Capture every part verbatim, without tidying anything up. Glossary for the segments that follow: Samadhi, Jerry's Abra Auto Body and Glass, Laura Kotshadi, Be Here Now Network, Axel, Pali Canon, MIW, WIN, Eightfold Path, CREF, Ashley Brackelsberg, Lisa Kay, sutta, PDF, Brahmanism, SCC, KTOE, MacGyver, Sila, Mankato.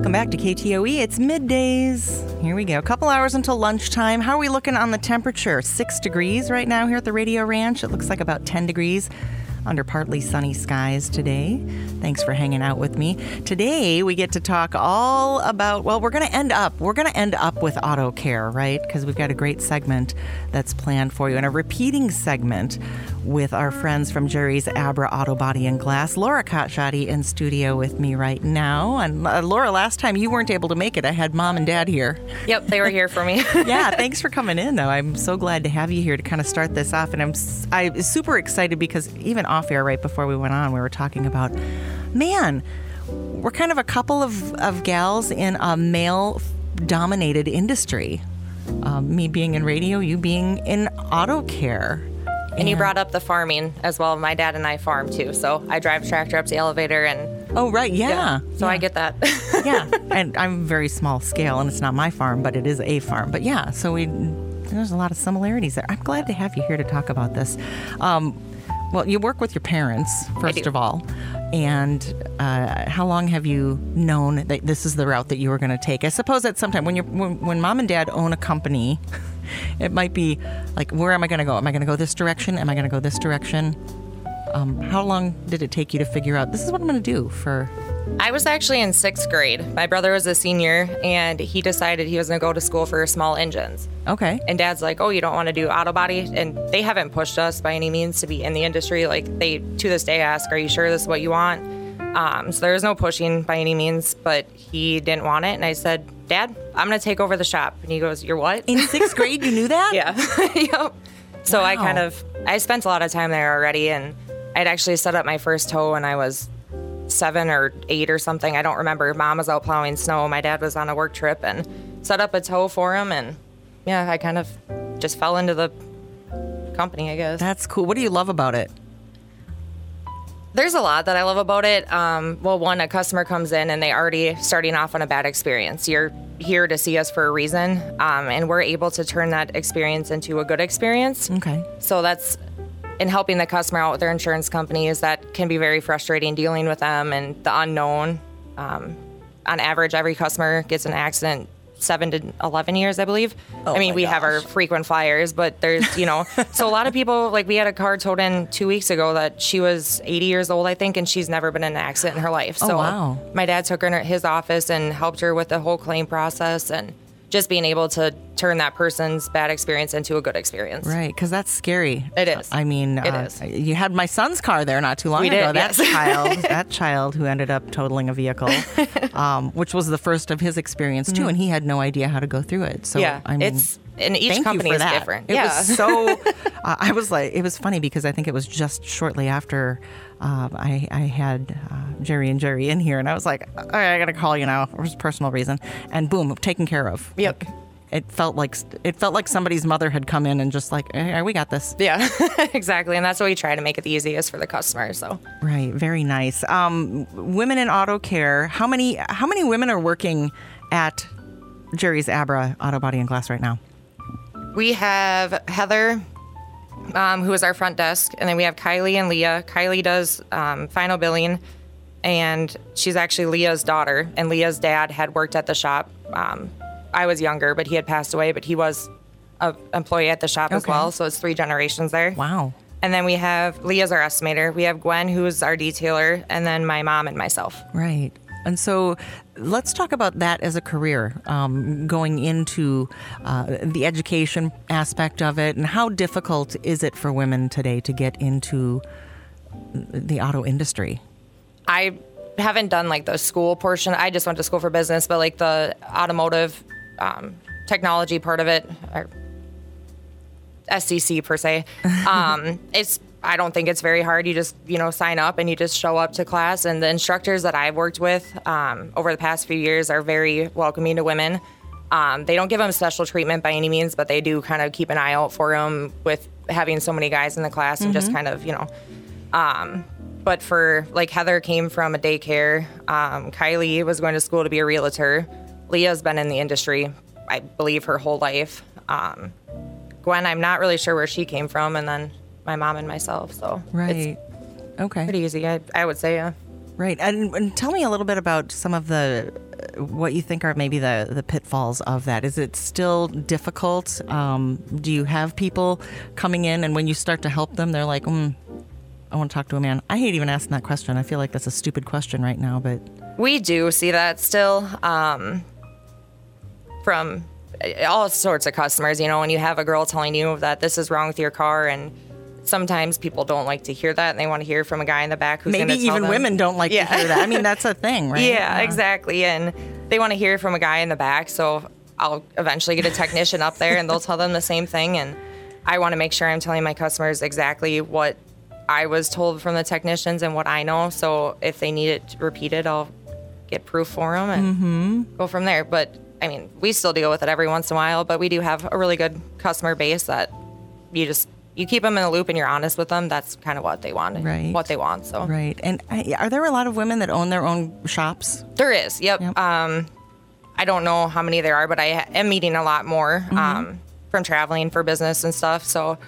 Welcome back to K T O E. It's middays. Here we go. A couple hours until lunchtime. How are we looking on the temperature? Six degrees right now here at the Radio Ranch. It looks like about ten degrees under partly sunny skies today. Thanks for hanging out with me. Today, we get to talk all about, well, we're going to end up, we're going to end up with auto care, right? Because we've got a great segment that's planned for you and a repeating segment with our friends from Jerry's Abra Auto Body and Glass. Laura Kotshadi in studio with me right now. And uh, Laura, last time you weren't able to make it. I had mom and dad here. Yep, they were here for me. Yeah, thanks for coming in, though. I'm so glad to have you here to kind of start this off. And I'm, I'm super excited because even off air right before we went on, we were talking about, man, we're kind of a couple of, of gals in a male-dominated industry. Um, me being in radio, you being in auto care. And you brought up the farming as well. My dad and I farm too, so I drive tractor up to the elevator and... Oh, right, yeah. yeah. So yeah. I get that. Yeah, and I'm very small scale, and it's not my farm, but it is a farm. But yeah, so we there's a lot of similarities there. I'm glad to have you here to talk about this. Um, well, you work with your parents, first of all. And uh, how long have you known that this is the route that you were going to take? I suppose at some time, when, you're, when, when mom and dad own a company... It might be like, where am I going to go? Am I going to go this direction? Am I going to go this direction? Um, how long did it take you to figure out, this is what I'm going to do for... I was actually in sixth grade. My brother was a senior, and he decided he was going to go to school for small engines. Okay. And Dad's like, oh, you don't want to do auto body? And they haven't pushed us by any means to be in the industry. Like, they, to this day, ask, are you sure this is what you want? Um, so there was no pushing by any means, but he didn't want it. And I said... Dad, I'm going to take over the shop. And he goes, you're what? In sixth grade, you knew that? Yeah. Yep. So wow. I kind of, I spent a lot of time there already. And I'd actually set up my first tow when I was seven or eight or something. I don't remember. Mom was out plowing snow. My dad was on a work trip and set up a tow for him. And yeah, I kind of just fell into the company, I guess. That's cool. What do you love about it? There's a lot that I love about it. Um, well, one, a customer comes in and they already starting off on a bad experience. You're here to see us for a reason, um, and we're able to turn that experience into a good experience. Okay. So that's, in helping the customer out with their insurance companies, that can be very frustrating dealing with them and the unknown. Um, on average, every customer gets an accident seven to eleven years, I believe. Oh I mean, we gosh. have our frequent flyers, but there's, you know, so a lot of people, like we had a car towed in two weeks ago that she was eighty years old, I think, and she's never been in an accident in her life. So oh, wow. my dad took her in his office and helped her with the whole claim process and just being able to turn that person's bad experience into a good experience. Right, because that's scary. It is. I mean, it uh, is. You had my son's car there not too long we ago. Did, that yes. child, that child who ended up totaling a vehicle, um, which was the first of his experience too, mm-hmm. and he had no idea how to go through it. So yeah, I mean, it's and each company is different. It yeah. was so. uh, I was like, it was funny because I think it was just shortly after. Um, I, I had uh, Jerry and Jerry in here, and I was like, all right, I got to call you now. It was a personal reason. And boom, taken care of. Yep. Like, it felt like it felt like somebody's mother had come in and just like, hey, we got this. Yeah, exactly. And that's what we try to make it the easiest for the customer. So right. Very nice. Um, women in auto care. How many how many women are working at Jerry's Abra Auto Body and Glass right now? We have Heather, Um, who is our front desk, and then we have Kylie and Leah. Kylie does um, final billing, and she's actually Leah's daughter, and Leah's dad had worked at the shop. Um, I was younger, but he had passed away, but he was an employee at the shop okay. as well, so it's three generations there. Wow. And then we have, Leah's our estimator. We have Gwen, who is our detailer, and then my mom and myself. Right. And so let's talk about that as a career, um, going into uh, the education aspect of it. And how difficult is it for women today to get into the auto industry? I haven't done like the school portion. I just went to school for business, but like the automotive um, technology part of it, or S C C per se, um, it's I don't think it's very hard. You just, you know, sign up and you just show up to class. And the instructors that I've worked with um, over the past few years are very welcoming to women. Um, they don't give them special treatment by any means, but they do kind of keep an eye out for them with having so many guys in the class mm-hmm. and just kind of, you know. Um, but for, like, Heather came from a daycare. Um, Kylie was going to school to be a realtor. Leah's been in the industry, I believe, her whole life. Um, Gwen, I'm not really sure where she came from. And then... my mom and myself, so right, it's okay, pretty easy. I, I would say, yeah. Right. And, and tell me a little bit about some of the, what you think are maybe the, the pitfalls of that. Is it still difficult? Um, do you have people coming in and when you start to help them, they're like, mm, I want to talk to a man. I hate even asking that question. I feel like that's a stupid question right now, but. We do see that still um, from all sorts of customers. You know, when you have a girl telling you that this is wrong with your car, and sometimes people don't like to hear that, and they want to hear from a guy in the back who's going to tell them. Maybe even women don't like yeah. to hear that. I mean, that's a thing, right? Yeah, yeah, exactly. And they want to hear from a guy in the back, so I'll eventually get a technician up there, and they'll tell them the same thing. And I want to make sure I'm telling my customers exactly what I was told from the technicians and what I know. So if they need it repeated, I'll get proof for them and mm-hmm. go from there. But, I mean, we still deal with it every once in a while, but we do have a really good customer base that you just... you keep them in a loop and you're honest with them. That's kind of what they want. Right. What they want. So. Right. And are there a lot of women that own their own shops? There is. Yep. yep. Um, I don't know how many there are, but I am meeting a lot more mm-hmm. um, from traveling for business and stuff. So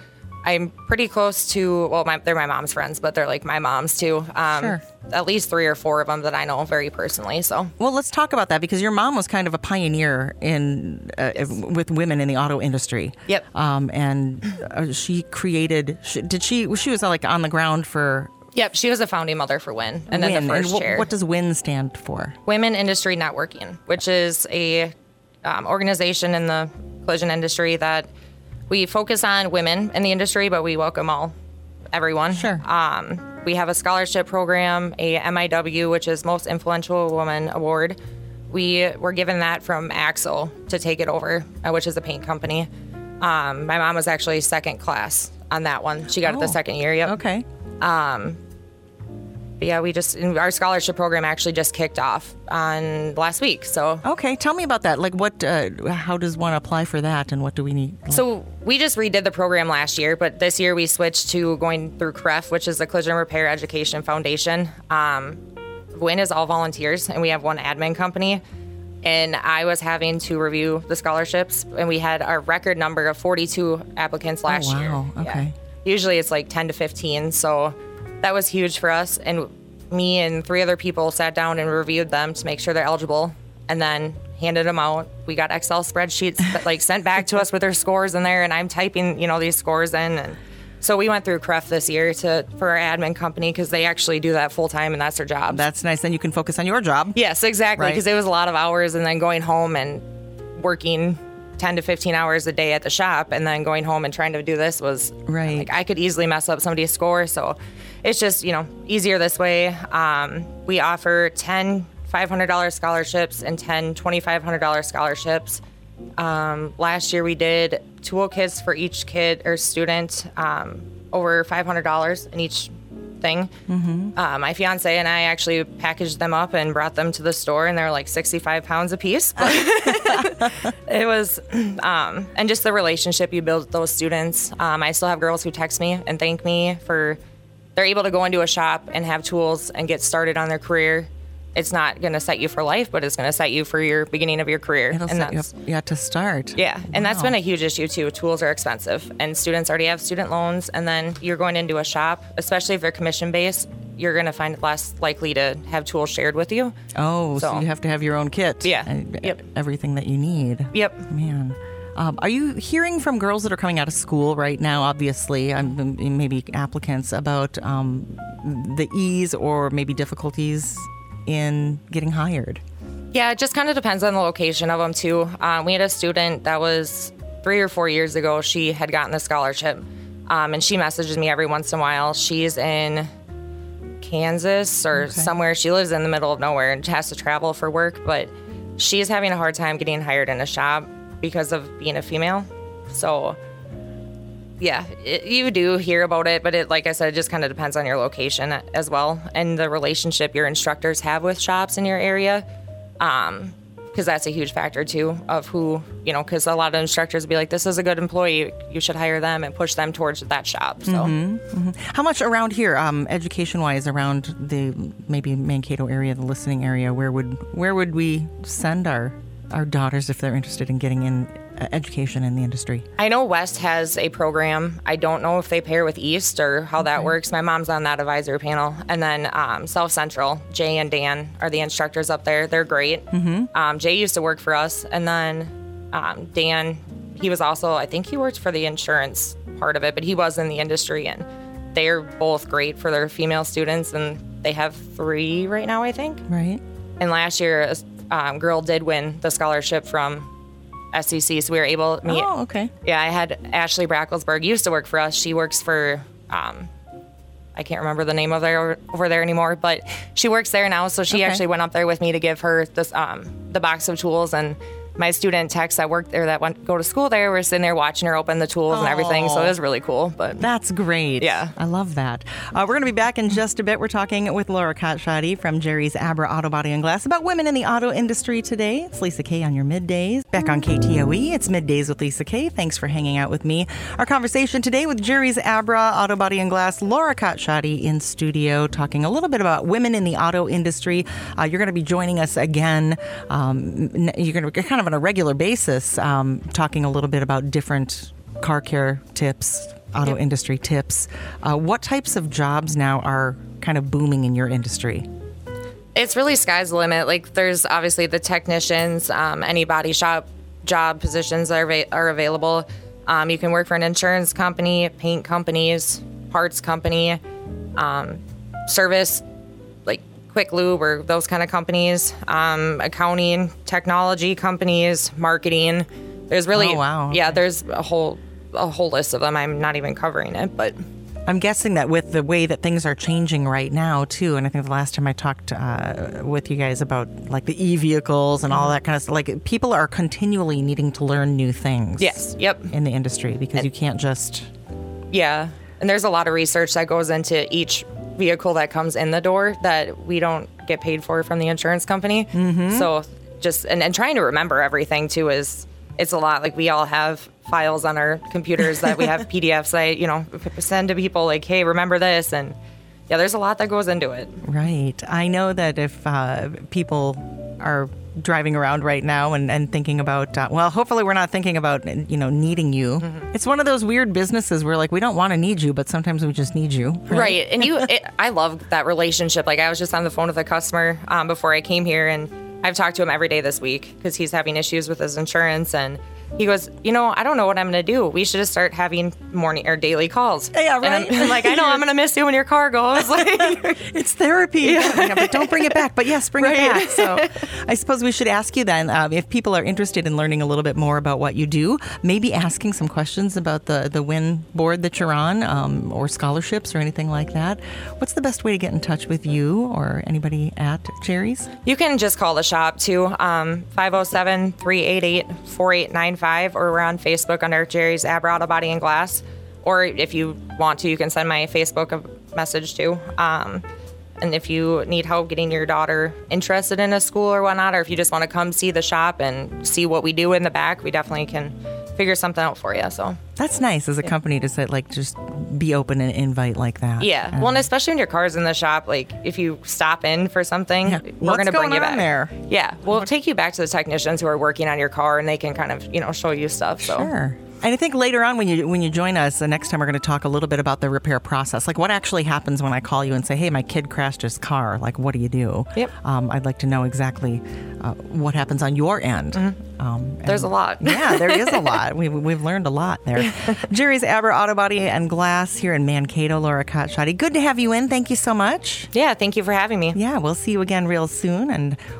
I'm pretty close to, well, my, they're my mom's friends, but they're like my mom's too. Um, sure. At least three or four of them that I know very personally. So, well, let's talk about that, because your mom was kind of a pioneer in uh, yes. with women in the auto industry. Yep. Um, and uh, she created. She, did she? She was like on the ground for. Yep, she was a founding mother for WIN, and WIN. then the first and wh- chair. What does WIN stand for? Women Industry Networking, which is a um, organization in the collision industry that. We focus on women in the industry, but we welcome all, everyone. Sure. Um, we have a scholarship program, a M I W, which is Most Influential Woman Award. We were given that from Axel to take it over, which is a paint company. Um, my mom was actually second class on that one. She got oh. it the second year. Yep. Okay. Um, but yeah, we just our scholarship program actually just kicked off on last week. So okay, tell me about that. Like, what? Uh, how does one apply for that, and what do we need? So. We just redid the program last year, but this year we switched to going through C R E F, which is the Collision Repair Education Foundation. Um, WIN is all volunteers, and we have one admin company. And I was having to review the scholarships, and we had a record number of forty-two applicants last oh, wow. year. Wow, okay. Yeah. Usually it's like ten to fifteen, so that was huge for us. And me and three other people sat down and reviewed them to make sure they're eligible, and then handed them out. We got Excel spreadsheets that like sent back to us with their scores in there, and I'm typing, you know, these scores in. And so we went through C R E F this year to for our admin company, because they actually do that full time and that's their job. That's nice. Then you can focus on your job. Yes, exactly. Because right. it was a lot of hours, and then going home and working ten to fifteen hours a day at the shop, and then going home and trying to do this was right. Like, I could easily mess up somebody's score. So it's just, you know, easier this way. Um, we offer ten five hundred dollars scholarships and ten two thousand five hundred dollars scholarships. Um, last year we did tool kits for each kid or student, um, over five hundred dollars in each thing. Mm-hmm. Uh, my fiance and I actually packaged them up and brought them to the store, and they were like sixty-five pounds a piece. It was, um, and just the relationship you build with those students. Um, I still have girls who text me and thank me for, they're able to go into a shop and have tools and get started on their career. It's not going to set you for life, but it's going to set you for your beginning of your career. It'll and set that's, you up, you have to start. Yeah, wow. And that's been a huge issue, too. Tools are expensive, and students already have student loans, and then you're going into a shop, especially if they're commission-based, you're going to find it less likely to have tools shared with you. Oh, so, so you have to have your own kit. Yeah. And yep. Everything that you need. Yep. Man. Um, are you hearing from girls that are coming out of school right now, obviously, um, maybe applicants, about um, the ease or maybe difficulties in getting hired? Yeah, it just kind of depends on the location of them too. Um, we had a student that was three or four years ago, she had gotten the scholarship, um, and she messages me every once in a while. She's in Kansas or okay. somewhere. She lives in the middle of nowhere and has to travel for work, but she's having a hard time getting hired in a shop because of being a female. So yeah, it, you do hear about it, but it, like I said, it just kind of depends on your location as well and the relationship your instructors have with shops in your area, because um, that's a huge factor, too, of who, you know, because a lot of instructors be like, this is a good employee, you should hire them and push them towards that shop. So, mm-hmm. Mm-hmm. How much around here, um, education-wise, around the maybe Mankato area, the listening area, where would where would we send our, our daughters if they're interested in getting in uh, education in the industry? I know West has a program. I don't know if they pair with East or how okay. that works. My mom's on that advisory panel. And then um, South Central, Jay and Dan are the instructors up there. They're great. Mm-hmm. Um, Jay used to work for us. And then um, Dan, he was also, I think he worked for the insurance part of it, but he was in the industry. And they're both great for their female students. And they have three right now, I think. Right. And last year, a um, girl did win the scholarship from S C C, so we were able to meet. Oh, okay. Yeah, I had Ashley Brackelsberg used to work for us. She works for, um, I can't remember the name of there over there anymore, but she works there now, so she okay. actually went up there with me to give her this um, the box of tools, and my student techs that work there that went go to school there were sitting there watching her open the tools oh, and everything, so it was really cool. But that's great. Yeah. I love that. Uh, we're going to be back in just a bit. We're talking with Laura Kotshadi from Jerry's Abra Auto Body and Glass about women in the auto industry today. It's Lisa Kay on your middays. Back on K T O E, it's Middays with Lisa Kay. Thanks for hanging out with me. Our conversation today with Jerry's Abra Auto Body and Glass, Laura Kotshadi in studio, talking a little bit about women in the auto industry. Uh, you're going to be joining us again. Um, you're going to kind of on a regular basis, um, talking a little bit about different car care tips, auto yep. industry tips. Uh, what types of jobs now are kind of booming in your industry? It's really sky's the limit. Like, there's obviously the technicians, um, any body shop job positions that are, va- are available. Um, you can work for an insurance company, paint companies, parts company, um, service, Quick Lube or those kind of companies, um, accounting, technology companies, marketing. There's really, oh, wow. yeah, there's a whole a whole list of them. I'm not even covering it, but I'm guessing that with the way that things are changing right now, too, and I think the last time I talked uh, with you guys about, like, the e-vehicles and all that kind of stuff, like, people are continually needing to learn new things. Yes, yep. In the industry, because and, you can't just... Yeah, and there's a lot of research that goes into each vehicle that comes in the door that we don't get paid for from the insurance company. Mm-hmm. So just and, and trying to remember everything too is it's a lot. Like, we all have files on our computers that we have P D Fs that, you know, send to people like, hey, remember this. And yeah, there's a lot that goes into it. Right. I know that if uh, people are driving around right now and, and thinking about, uh, well, hopefully we're not thinking about, you know, needing you. Mm-hmm. It's one of those weird businesses where, like, we don't want to need you, but sometimes we just need you. Right. right. And you, it, I love that relationship. Like, I was just on the phone with a customer um, before I came here, and I've talked to him every day this week because he's having issues with his insurance. And he goes, you know, I don't know what I'm going to do. We should just start having morning or daily calls. Yeah, right. And I'm like, I know I'm going to miss you when your car goes. Like, it's therapy. Yeah. Yeah, but don't bring it back. But yes, bring right. it back. So I suppose we should ask you then, um, if people are interested in learning a little bit more about what you do, maybe asking some questions about the, the WIN board that you're on, um, or scholarships or anything like that. What's the best way to get in touch with you or anybody at Jerry's? You can just call the shop too, um, five oh seven, three eight eight, four eight nine five. Or we're on Facebook under Jerry's Abra Auto Body and Glass. Or if you want to, you can send my Facebook a message too. Um, and if you need help getting your daughter interested in a school or whatnot, or if you just want to come see the shop and see what we do in the back, we definitely can figure something out for you. So that's nice as a yeah. company to say, like, just be open and invite like that. Yeah. And well, and especially when your car's in the shop, like, if you stop in for something, yeah. we're gonna going to bring you back there. Yeah. We'll what? take you back to the technicians who are working on your car, and they can kind of, you know, show you stuff. So. Sure. And I think later on when you when you join us, the next time we're going to talk a little bit about the repair process. Like, what actually happens when I call you and say, hey, my kid crashed his car. Like, what do you do? Yep. Um, I'd like to know exactly uh, what happens on your end. Mm-hmm. Um, There's a lot. Yeah, there is a lot. We've, we've learned a lot there. Jerry's Abra Auto Body and Glass here in Mankato. Laura Kotshadi, good to have you in. Thank you so much. Yeah, thank you for having me. Yeah, we'll see you again real soon. And